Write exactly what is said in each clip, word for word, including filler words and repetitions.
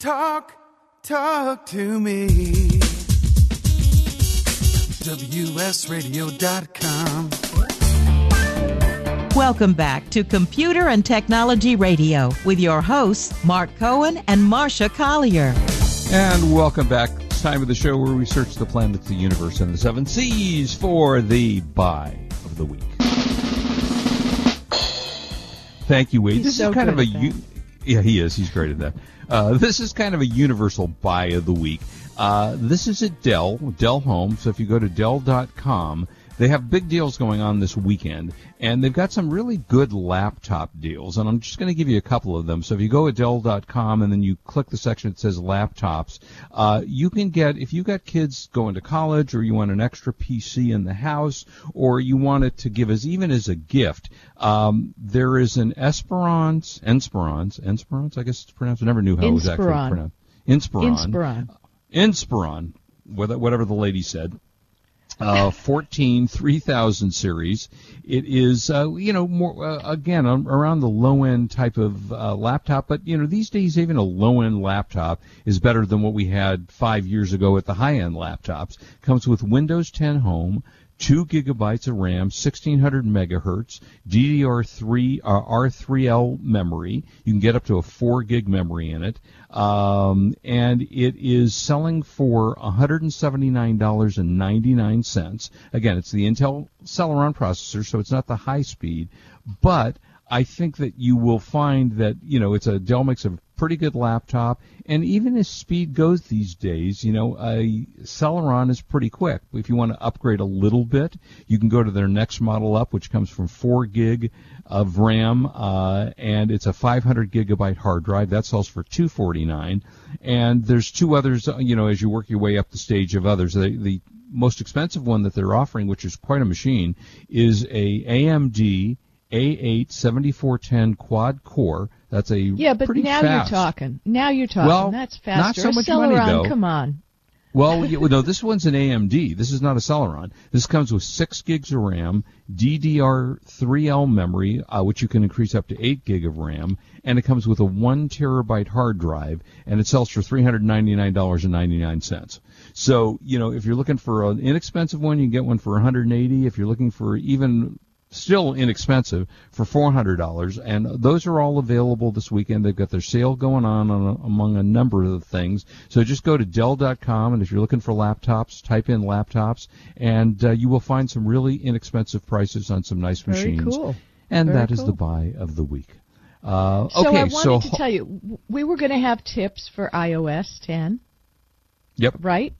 Talk, talk to me. W S radio dot com. Welcome back to Computer and Technology Radio with your hosts, Mark Cohen and Marcia Collier. And welcome back. It's time of the show where we search the planets, the universe, and the seven seas for the buy of the week. Thank you, Wade. He's this so is kind of a... Yeah, he is. He's great at that. Uh, this is kind of a universal buy of the week. Uh, this is at Dell, Dell Home. So if you go to Dell dot com, they have big deals going on this weekend, and they've got some really good laptop deals, and I'm just going to give you a couple of them. So if you go to Dell dot com and then you click the section that says laptops, uh, you can get, if you've got kids going to college or you want an extra P C in the house or you want it to give as even as a gift, um, there is an Esperance, Inspiron's, Inspiron's, I guess it's pronounced, I never knew how Inspiron. It was actually pronounced. Inspiron. Inspiron. Inspiron, whatever the lady said. Uh, fourteen three thousand series. It is, uh, you know, more uh, again, um, around the low-end type of uh, laptop. But, you know, these days even a low-end laptop is better than what we had five years ago at the high-end laptops. Comes with Windows ten Home, two gigabytes of RAM, sixteen hundred megahertz, D D R three, uh, R three L memory. You can get up to a four gig memory in it. Um, and it is selling for one hundred seventy-nine dollars and ninety-nine cents. Again, it's the Intel Celeron processor, so it's not the high speed. But I think that you will find that, you know, it's a Dell makes a pretty good laptop, and even as speed goes these days, you know, a Celeron is pretty quick. If you want to upgrade a little bit, you can go to their next model up, which comes from four gig of RAM, uh, and it's a five hundred gigabyte hard drive. That sells for two hundred forty-nine dollars, and there's two others, you know, as you work your way up the stage of others. The, the most expensive one that they're offering, which is quite a machine, is a A M D A eight seventy-four ten quad core. That's a yeah, but pretty now fast. You're talking. Now you're talking. Well, that's faster. Not so much Celeron, money though. Come on. Well, you, no, this one's an A M D. This is not a Celeron. This comes with six gigs of RAM, D D R three L memory, uh, which you can increase up to eight gig of RAM, and it comes with a one terabyte hard drive, and it sells for three hundred ninety-nine dollars and ninety-nine cents. So, you know, if you're looking for an inexpensive one, you can get one for one hundred and eighty. If you're looking for even still inexpensive for four hundred dollars, and those are all available this weekend. They've got their sale going on, on a, among a number of things. So just go to Dell dot com, and if you're looking for laptops, type in laptops, and uh, you will find some really inexpensive prices on some nice Very machines. Cool. And Very that cool. is the buy of the week. Uh, so okay, I wanted so, to tell you, we were going to have tips for iOS ten. Yep. Right?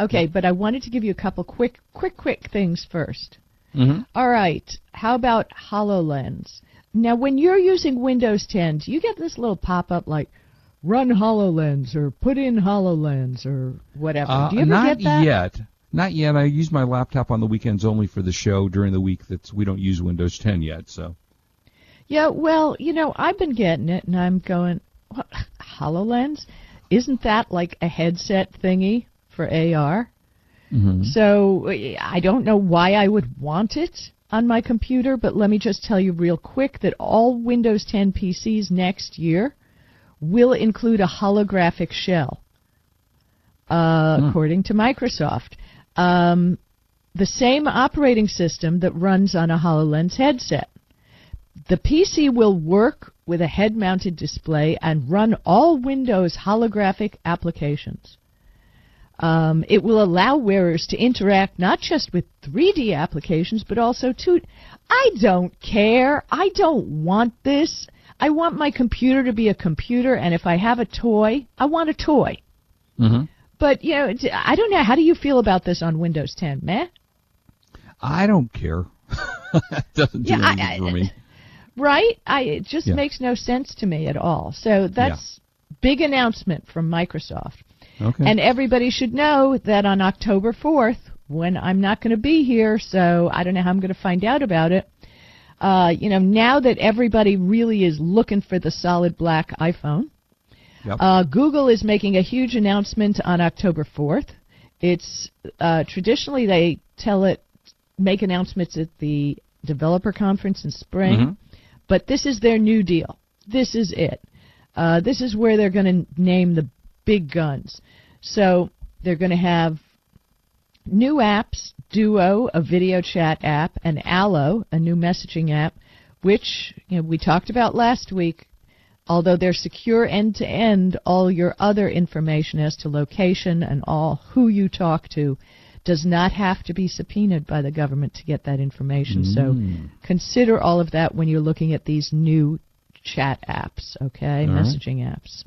Okay, yep. But I wanted to give you a couple quick, quick, quick things first. Mm-hmm. All right. How about HoloLens? Now, when you're using Windows ten, you get this little pop-up like, run HoloLens or put in HoloLens or whatever. Uh, Do you ever not get that? Yet. Not yet. I use my laptop on the weekends only for the show during the week. That's we don't use Windows ten yet. So. Yeah, well, you know, I've been getting it, and I'm going, what? HoloLens? Isn't that like a headset thingy for A R? Mm-hmm. So I don't know why I would want it on my computer, but let me just tell you real quick that all Windows ten P Cs next year will include a holographic shell, uh, mm. according to Microsoft. Um, the same operating system that runs on a HoloLens headset. The P C will work with a head-mounted display and run all Windows holographic applications. Um, it will allow wearers to interact not just with three D applications, but also two. I don't care. I don't want this. I want my computer to be a computer, and if I have a toy, I want a toy. Mm-hmm. But, you know, I don't know. How do you feel about this on Windows ten, meh? I don't care. It doesn't do yeah, anything I, for I, me. Right? I, it just yeah. makes no sense to me at all. So that's yeah. big announcement from Microsoft. Okay. And everybody should know that on October fourth, when I'm not going to be here, so I don't know how I'm going to find out about it, uh, you know, now that everybody really is looking for the solid black iPhone, yep. uh, Google is making a huge announcement on October fourth. It's uh, traditionally they tell it, make announcements at the developer conference in spring, mm-hmm. but this is their new deal. This is it. Uh, this is where they're going to name the big guns. So they're going to have new apps, Duo, a video chat app, and Allo, a new messaging app, which, you know, we talked about last week. Although they're secure end-to-end, all your other information as to location and all who you talk to does not have to be subpoenaed by the government to get that information. Mm. So consider all of that when you're looking at these new chat apps, okay, all messaging right. apps.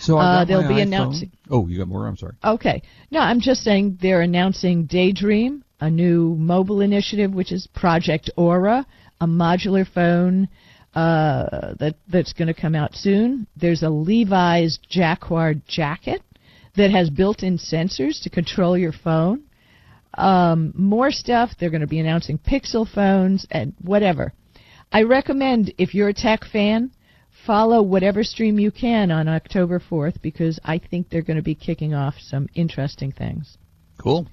So uh, they'll be announcing. Oh, you got more? I'm sorry. Okay. No, I'm just saying they're announcing Daydream, a new mobile initiative, which is Project Aura, a modular phone uh, that that's going to come out soon. There's a Levi's Jacquard jacket that has built-in sensors to control your phone. Um, more stuff. They're going to be announcing Pixel phones and whatever. I recommend, if you're a tech fan, follow whatever stream you can on October fourth, because I think they're going to be kicking off some interesting things. Cool.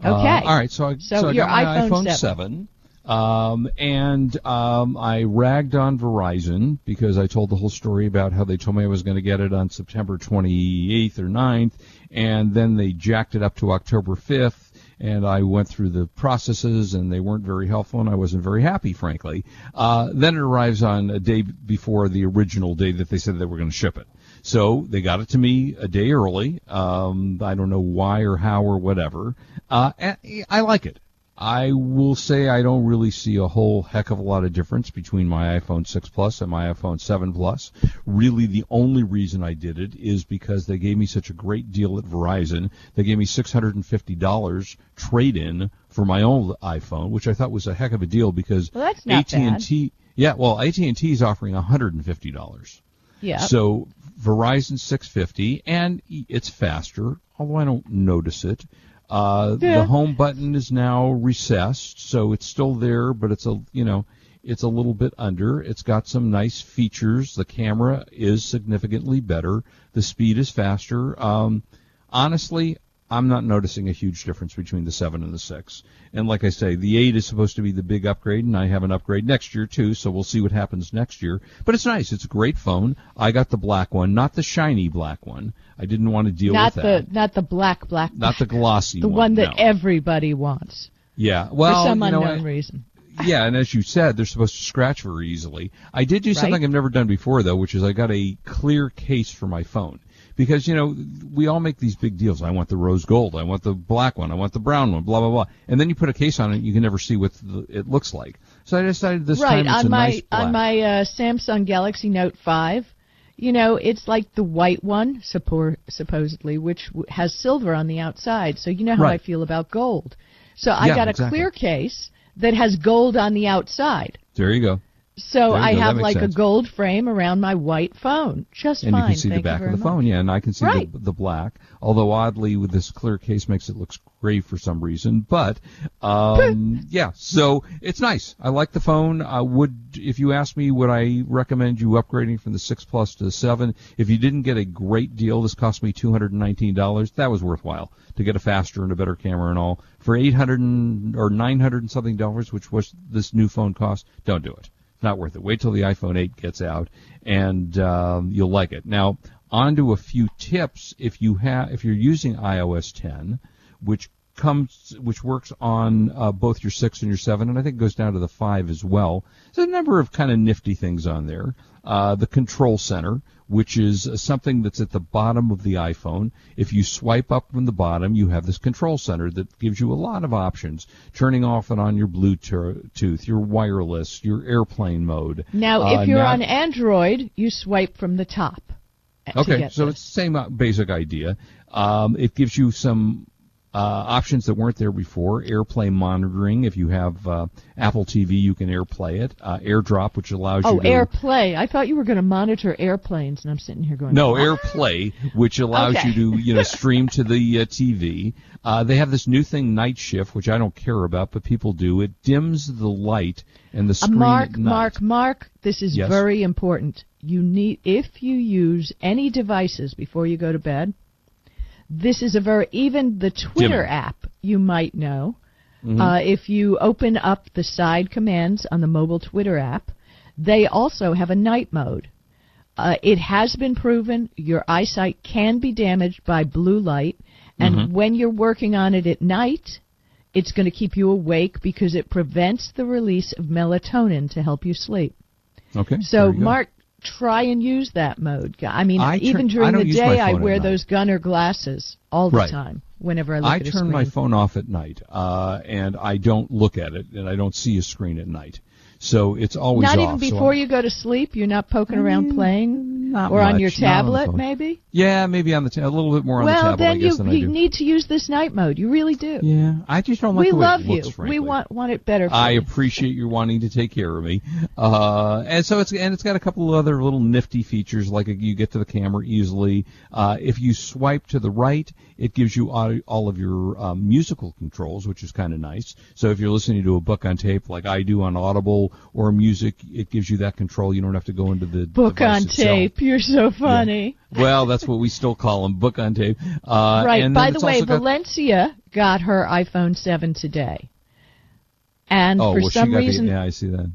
Okay. Uh, all right, so I, so so I your got my iPhone, iPhone seven. seven. Um, and um, I ragged on Verizon because I told the whole story about how they told me I was going to get it on September twenty-eighth or ninth, and then they jacked it up to October fifth. And I went through the processes, and they weren't very helpful, and I wasn't very happy, frankly. Uh, then it arrives on a day before the original day that they said they were going to ship it. So they got it to me a day early. Um, I don't know why or how or whatever. Uh, I like it. I will say I don't really see a whole heck of a lot of difference between my iPhone six Plus and my iPhone seven Plus. Really, the only reason I did it is because they gave me such a great deal at Verizon. They gave me six hundred fifty dollars trade-in for my own iPhone, which I thought was a heck of a deal because well, that's not A T and T. Bad. Yeah, well, A T and T is offering one hundred fifty dollars. Yeah. So Verizon six hundred fifty dollars, and it's faster, although I don't notice it. Uh, yeah. The home button is now recessed, so it's still there, but it's a you know, it's a little bit under. It's got some nice features. The camera is significantly better. The speed is faster. Um, honestly, I'm not noticing a huge difference between the seven and the six. And like I say, the eight is supposed to be the big upgrade, and I have an upgrade next year too, so we'll see what happens next year. But it's nice. It's a great phone. I got the black one, not the shiny black one. I didn't want to deal not with that. The, not the black, black, Not the glossy the one. The one that no. everybody wants. Yeah. Well, for some you know, unknown I, reason. Yeah, and as you said, they're supposed to scratch very easily. I did do right? something I've never done before, though, which is I got a clear case for my phone. Because, you know, we all make these big deals. I want the rose gold. I want the black one. I want the brown one, blah, blah, blah. And then you put a case on it, you can never see what the, it looks like. So I decided this right, time it's on a my, nice black. Right, on my uh, Samsung Galaxy Note five, you know, it's like the white one, suppor- supposedly, which w- has silver on the outside. So you know how right. I feel about gold. So I yeah, got a exactly. clear case that has gold on the outside. There you go. So I go. have like sense. a gold frame around my white phone, just and fine. And you can see Thank the back of the much. phone, yeah, and I can see right. the, the black. Although oddly, with this clear case, makes it look gray for some reason. But um, yeah, so it's nice. I like the phone. I would, if you ask me, would I recommend you upgrading from the six Plus to the seven? If you didn't get a great deal, this cost me two hundred and nineteen dollars. That was worthwhile to get a faster and a better camera and all for eight hundred or nine hundred and something dollars, which was this new phone cost. Don't do it. Not worth it. Wait till the iPhone eight gets out, and um, you'll like it. Now, on to a few tips. If you have, if you're using iOS ten, which comes, which works on uh, both your six and your seven, and I think it goes down to the five as well. There's a number of kind of nifty things on there. Uh, the Control Center, which is something that's at the bottom of the iPhone. If you swipe up from the bottom, you have this Control Center that gives you a lot of options, turning off and on your Bluetooth, your wireless, your airplane mode. Now, if uh, you're now, on Android, you swipe from the top. Okay, so this. it's the same basic idea. Um, it gives you some Uh, options that weren't there before, AirPlay monitoring. If you have uh, Apple T V, you can AirPlay it. Uh, AirDrop, which allows oh, you to... Oh, AirPlay. I thought you were going to monitor airplanes, and I'm sitting here going... No, AirPlay, which allows okay. you to you know stream to the uh, T V. Uh, they have this new thing, Night Shift, which I don't care about, but people do. It dims the light and the screen uh, Mark, at night. Mark, Mark, this is yes. very important. You need If you use any devices before you go to bed... This is a very, even the Twitter Dim. app, you might know, mm-hmm. uh, if you open up the side commands on the mobile Twitter app, they also have a night mode. Uh, it has been proven your eyesight can be damaged by blue light, and mm-hmm. when you're working on it at night, it's going to keep you awake because it prevents the release of melatonin to help you sleep. Okay. So, Mark, try and use that mode. I mean, I even turn, during the day, I wear those gunner glasses all the right. time. Whenever I look I at a screen. I turn my phone off at night, uh, and I don't look at it, and I don't see a screen at night. So it's always not off, even before so you go to sleep. You're not poking around playing, not or much, on your tablet, on maybe. Yeah, maybe on the ta- a little bit more on well, the tablet. Well, then I guess you, than you I do. need to use this night mode. You really do. Yeah, I just don't like we the way love it looks, you. Frankly. We want want it better. For I you. appreciate you wanting to take care of me, uh, and so it's and it's got a couple of other little nifty features, like you get to the camera easily. Uh, if you swipe to the right, it gives you all, all of your uh, musical controls, which is kind of nice. So if you're listening to a book on tape, like I do on Audible, or music, it gives you that control. You don't have to go into the book on tape. You're so funny. Yeah. Well, that's what we still call them, book on tape. Uh, right. And by the way, got Valencia got her iPhone seven today, and oh, for well, some she got reason, the, yeah, I see that.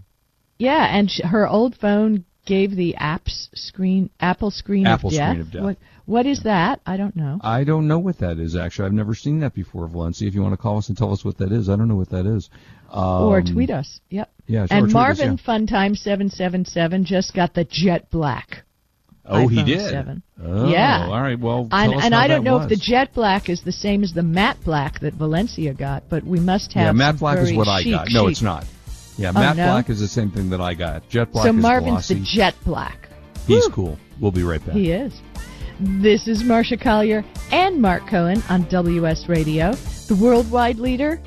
Yeah, and she, her old phone gave the apps screen, Apple screen Apple of death. Screen of death. What, what is yeah. that? I don't know. I don't know what that is. Actually, I've never seen that before. Valencia, if you want to call us and tell us what that is, I don't know what that is. Um, or tweet us. Yep. Yeah, sure, and Marvin us, yeah. Funtime seven seven seven just got the jet black. Oh, iPhone he did. seven. Oh, yeah. All right. Well, tell and, us and how I don't that know was. if the jet black is the same as the matte black that Valencia got, but we must have. Yeah, matte black is what I chic, got. No, chic. it's not. Yeah, matte oh, no? black is the same thing that I got. Jet black. So is Marvin's glossy. the jet black. He's Whew. cool. We'll be right back. He is. This is Marcia Collier and Mark Cohen on W S Radio, the worldwide leader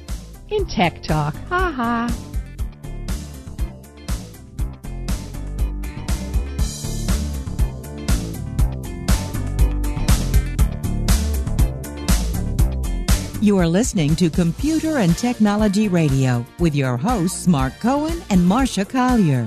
in tech talk. Ha ha. You are listening to Computer and Technology Radio with your hosts, Mark Cohen and Marcia Collier.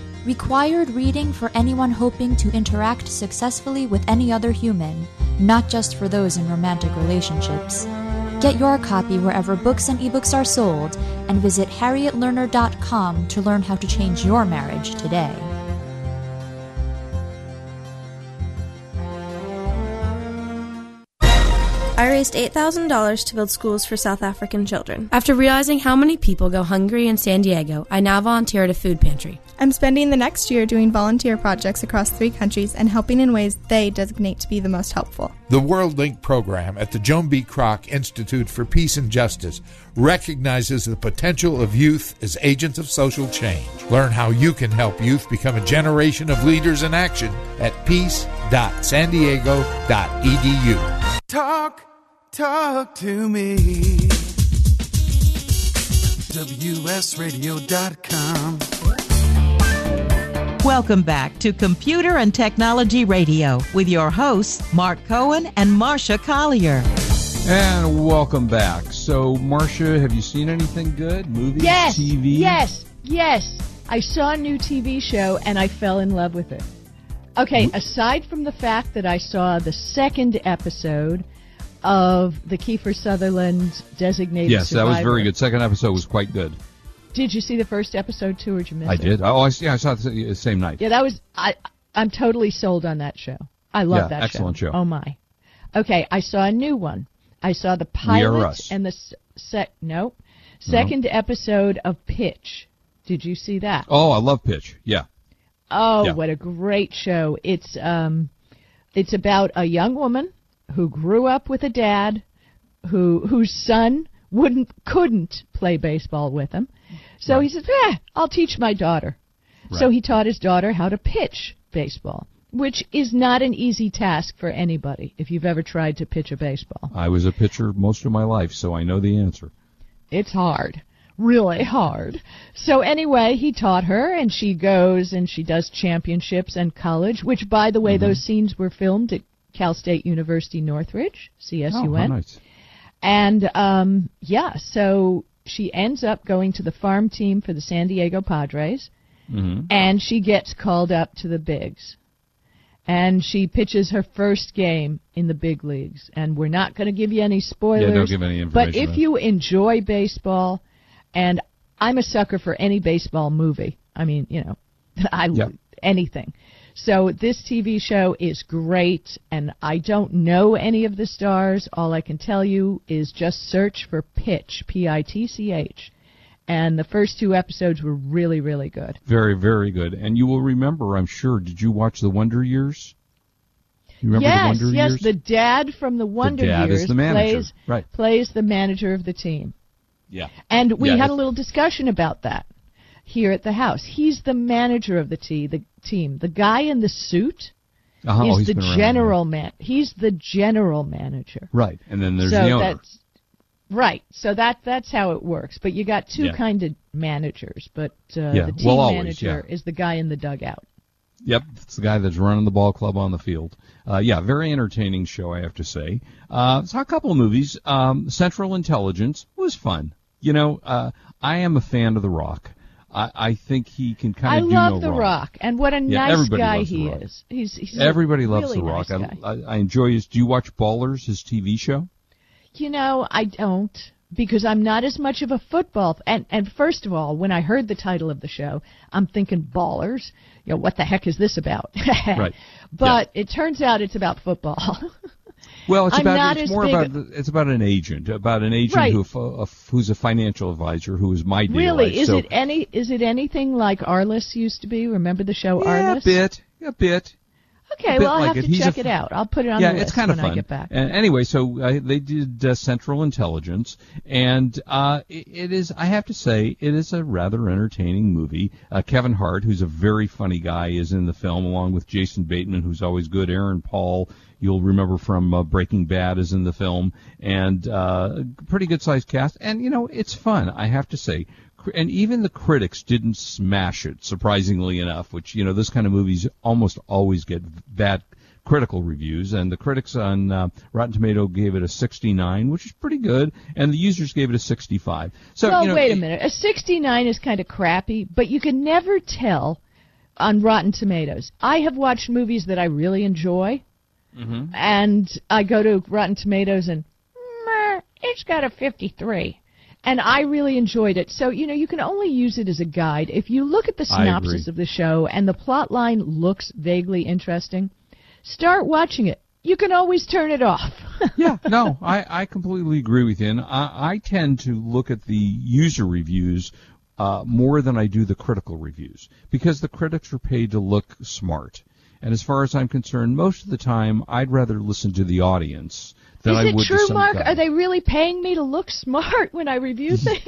required reading for anyone hoping to interact successfully with any other human, not just for those in romantic relationships. Get your copy wherever books and ebooks are sold, and visit harriet lerner dot com to learn how to change your marriage today. I raised eight thousand dollars to build schools for South African children. After realizing how many people go hungry in San Diego, I now volunteer at a food pantry. I'm spending the next year doing volunteer projects across three countries and helping in ways they designate to be the most helpful. The World Link program at the Joan B. Kroc Institute for Peace and Justice recognizes the potential of youth as agents of social change. Learn how you can help youth become a generation of leaders in action at peace dot san diego dot e d u. Talk, talk to me. W S radio dot com. Welcome back to Computer and Technology Radio with your hosts, Mark Cohen and Marcia Collier. And welcome back. So, Marcia, have you seen anything good? Movies? Yes, T V? Yes, yes. I saw a new T V show and I fell in love with it. Okay, mm-hmm. Aside from the fact that I saw the second episode of the Kiefer Sutherland Designated yes, Survivor. Yes, that was very good. Second episode was quite good. Did you see the first episode, too, or did you miss it? I did. Oh, I, yeah, I saw it the same night. Yeah, that was... I, I'm totally sold on that show. I love yeah, that excellent show. excellent show. Oh, my. Okay, I saw a new one. I saw the pilot and the... Sec, no. Second mm-hmm. episode of Pitch. Did you see that? Oh, I love Pitch. Yeah. Oh, yeah. What a great show. It's um, it's about a young woman who grew up with a dad who whose son... Wouldn't couldn't play baseball with him, so right. he said, eh, "I'll teach my daughter." Right. So he taught his daughter how to pitch baseball, which is not an easy task for anybody if you've ever tried to pitch a baseball. I was a pitcher most of my life, so I know the answer. It's hard, really hard. So anyway, he taught her, and she goes and she does championships and college. Which, by the way, mm-hmm. those scenes were filmed at Cal State University Northridge, C S U N. Oh, how nice. And, um, yeah, so she ends up going to the farm team for the San Diego Padres, mm-hmm. and she gets called up to the bigs. And she pitches her first game in the big leagues. And we're not going to give you any spoilers. Yeah, don't give any information. But if you enjoy baseball, and I'm a sucker for any baseball movie. I mean, you know, I yep. anything. So this T V show is great, and I don't know any of the stars. All I can tell you is just search for Pitch, P I T C H. And the first two episodes were really, really good. Very, very good. And you will remember, I'm sure, did you watch The Wonder Years? You remember yes, The Wonder yes, Years? Yes, the dad from The Wonder the dad Years is the manager. Plays, right. plays the manager of the team. Yeah. And we yeah, had a little discussion about that here at the house. He's the manager of the team. The team. The guy in the suit oh, is the general man. He's the general manager. Right, and then there's so the owner. That's, right, so that that's how it works. But you got two yeah. kind of managers, but uh, yeah. the team well, always, manager yeah. is the guy in the dugout. Yep, it's the guy that's running the ball club on the field. Uh, yeah, very entertaining show, I have to say. Uh, saw a couple of movies. Um, Central Intelligence was fun. You know, uh, I am a fan of The Rock. I, I think he can kind of do no wrong. I love The Rock, and what a yeah, nice guy he is. He's, he's everybody loves really The Rock. Nice I, I, I enjoy his... Do you watch Ballers, his T V show? You know, I don't, because I'm not as much of a football... F- and, and first of all, when I heard the title of the show, I'm thinking, Ballers? You know, what the heck is this about? Right. But yeah. it turns out it's about football. Well, it's I'm about it's more about it's about an agent, about an agent right. who a, who's a financial advisor who is my deal. Really, right? is so, it any is it anything like Arliss used to be? Remember the show yeah, Arliss? A bit, a bit. Okay, a bit well I'll like have to it. check He's it out. I'll put it on yeah, the list it's kind of when fun. I get back. And anyway, so uh, they did uh, Central Intelligence, and uh, it, it is I have to say it is a rather entertaining movie. Uh, Kevin Hart, who's a very funny guy, is in the film along with Jason Bateman, who's always good. Aaron Paul. You'll remember from uh, Breaking Bad is in the film, and uh, pretty good-sized cast. And, you know, it's fun, I have to say. And even the critics didn't smash it, surprisingly enough, which, you know, this kind of movies almost always get bad critical reviews. And the critics on uh, Rotten Tomatoes gave it a sixty-nine, which is pretty good, and the users gave it a sixty-five. So, well, you know, wait a minute. A sixty-nine is kind of crappy, but you can never tell on Rotten Tomatoes. I have watched movies that I really enjoy. Mm-hmm. And I go to Rotten Tomatoes and it's got a fifty-three, and I really enjoyed it. So, you know, you can only use it as a guide. If you look at the synopsis of the show and the plot line looks vaguely interesting, start watching it. You can always turn it off. yeah, no, I, I completely agree with you. And I, I tend to look at the user reviews uh, more than I do the critical reviews, because the critics are paid to look smart. And as far as I'm concerned, most of the time, I'd rather listen to the audience than I would to some guy. Is it true, Mark? Are they really paying me to look smart when I review things?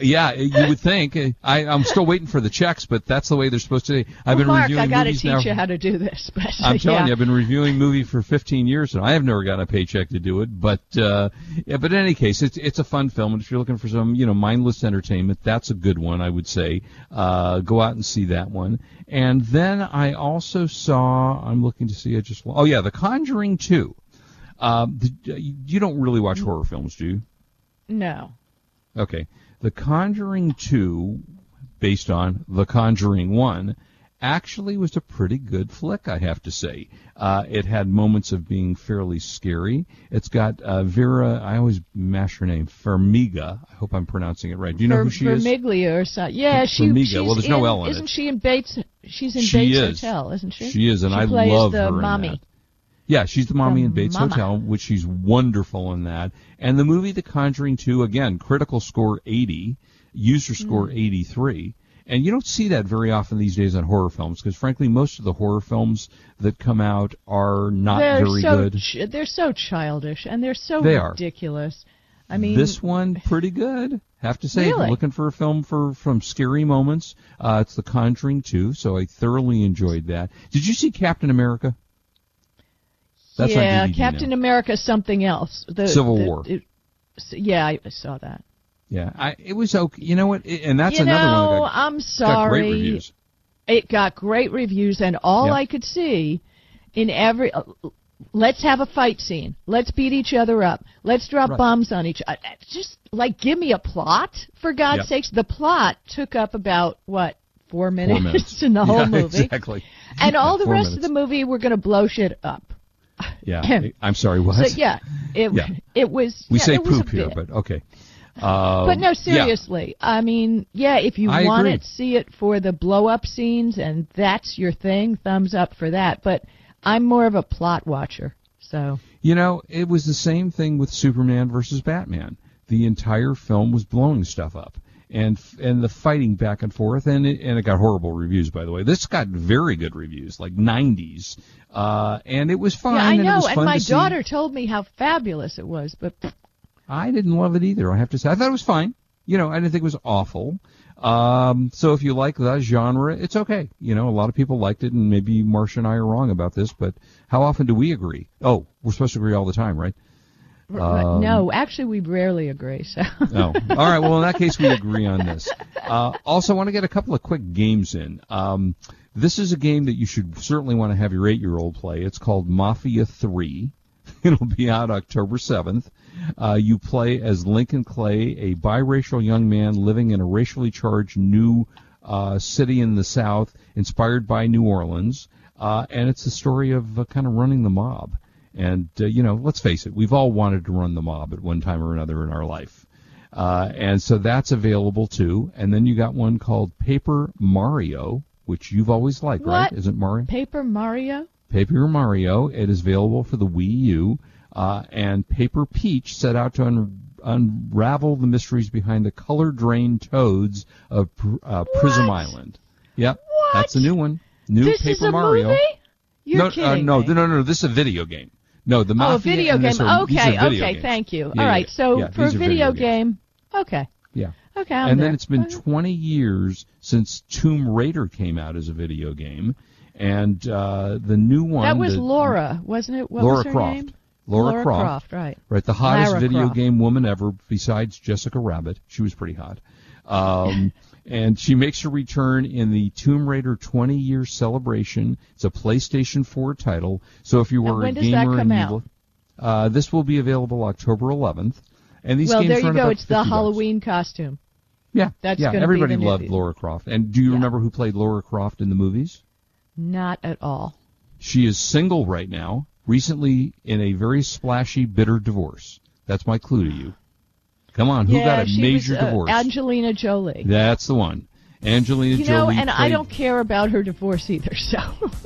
Yeah, you would think. I, I'm still waiting for the checks, but that's the way they're supposed to be. I've well, been Mark, reviewing I gotta movies now. Mark, I've got to teach you how to do this. But, I'm telling yeah. you, I've been reviewing movie for fifteen years, and I have never gotten a paycheck to do it. But uh, yeah, but in any case, it's it's a fun film, and if you're looking for some you know mindless entertainment, that's a good one, I would say. Uh, go out and see that one. And then I also saw. I'm looking to see. I just oh yeah, The Conjuring Two. Uh, you don't really watch horror films, do you? No. Okay. The Conjuring Two, based on The Conjuring One, actually was a pretty good flick, I have to say. Uh, it had moments of being fairly scary. It's got uh, Vera. I always mash her name. Farmiga. I hope I'm pronouncing it right. Do you know Ver, who she Vermiglia is? Vermiglia or something. Yeah, she. Farmiga. Well, there's in, no L in isn't it. Isn't she in Bates? She's in she Bates is. Hotel, isn't she? She is, and she I love her. She plays the mommy. In that. Yeah, she's the mommy the in Bates mama. Hotel, which she's wonderful in that. And the movie The Conjuring Two, again, critical score eighty, user score mm. eighty-three. And you don't see that very often these days on horror films, because frankly, most of the horror films that come out are not they're very so good. Ch- they're so childish, and they're so they ridiculous. Are. I mean, this one pretty good. Have to say, really? If you're looking for a film for from scary moments, uh, it's The Conjuring Two. So I thoroughly enjoyed that. Did you see Captain America? That's yeah, Captain now. America, something else. The, Civil the, War. It, yeah, I saw that. Yeah, I, it was okay. You know what? It, and that's you another know, one. You know, I'm sorry. Got great reviews. It got great reviews, and all yep. I could see in every. Uh, let's have a fight scene. Let's beat each other up. Let's drop right. bombs on each other. Just like give me a plot, for God's yep. sakes. The plot took up about what four minutes, four minutes. in the whole yeah, movie, exactly. And all the rest minutes. of the movie we're going to blow shit up. Yeah, I'm sorry. What? So, yeah, it yeah. it was. We yeah, say poop here, but okay. Uh, but no, seriously. Yeah. I mean, yeah, if you I want agree. it, see it for the blow-up scenes, and that's your thing. Thumbs up for that. But I'm more of a plot watcher. So you know, it was the same thing with Superman versus Batman. The entire film was blowing stuff up, and and the fighting back and forth, and it, and it got horrible reviews, by the way. This got very good reviews, like nineties, uh, and it was fine. Yeah, I know, and, it was and fun my to daughter see. told me how fabulous it was, but. I didn't love it either, I have to say. I thought it was fine. You know, I didn't think it was awful. Um, so if you like that genre, it's okay. You know, a lot of people liked it, and maybe Marcia and I are wrong about this, but how often do we agree? Oh, we're supposed to agree all the time, right? Um, no, actually, we rarely agree. So. No. All right, well, in that case, we agree on this. Uh, also, I want to get a couple of quick games in. Um, this is a game that you should certainly want to have your eight-year-old play. It's called Mafia three. It'll be out October seventh. Uh, you play as Lincoln Clay, a biracial young man living in a racially charged new uh, city in the South, inspired by New Orleans. Uh, and it's the story of uh, kind of running the mob. And, uh, you know, let's face it, we've all wanted to run the mob at one time or another in our life. Uh, and so that's available, too. And then you got one called Paper Mario, which you've always liked, what? right? Isn't Mario? Paper Mario? Paper Mario. It is available for the Wii U. Uh, and Paper Peach set out to un- unravel the mysteries behind the color-drained toads of pr- uh, Prism what? Island. Yep, what? That's a new one. New this Paper is a Mario. Movie? You're no, kidding uh, no, me. no, no, no. This is a video game. No, the Mafia. Oh, video and game. Are, okay, video okay. Games. Thank you. Yeah, All right. Yeah, so yeah, for a video, video game. Okay. Yeah. Okay. I'm and there. then it's been twenty years since Tomb Raider came out as a video game, and uh, the new one. That was that, Laura, wasn't it? What Lara was her Croft. name? Lara, Lara Croft, Croft, right? Right, the hottest Lara video Croft. game woman ever, besides Jessica Rabbit. She was pretty hot, um, and she makes her return in the Tomb Raider twenty-year celebration. It's a PlayStation four title, so if you were a gamer, does that come and you, uh, this will be available October eleventh. And these well, games there you go. It's the Halloween costume. Yeah, that's yeah. Everybody be the loved movie. Lara Croft, and do you yeah. remember who played Lara Croft in the movies? Not at all. She is single right now. Recently, in a very splashy, bitter divorce. That's my clue to you. Come on, who yeah, got a major was, uh, divorce? Angelina Jolie. That's the one. Angelina you Jolie. You know, and played... I don't care about her divorce either, so.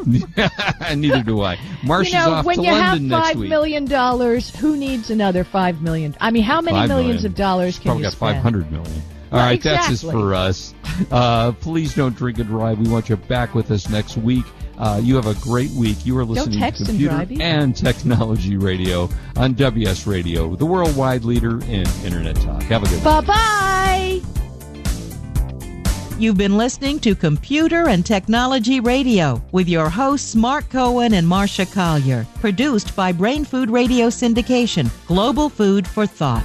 Neither do I. Marcia's you know, off to London next week. When you have five million dollars, who needs another five million dollars? I mean, how many millions million. of dollars can you spend? Probably got five hundred million dollars. All right, exactly. That's it for us. Uh, please don't drink and drive. We want you back with us next week. Uh, you have a great week. You are listening to Computer and, and Technology Radio on W S Radio, the worldwide leader in Internet talk. Have a good week. Bye-bye. You've been listening to Computer and Technology Radio with your hosts Mark Cohen and Marcia Collier. Produced by Brain Food Radio Syndication, global food for thought.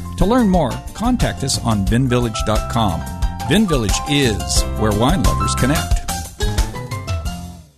To learn more, contact us on vin village dot com. Vin Village is where wine lovers connect.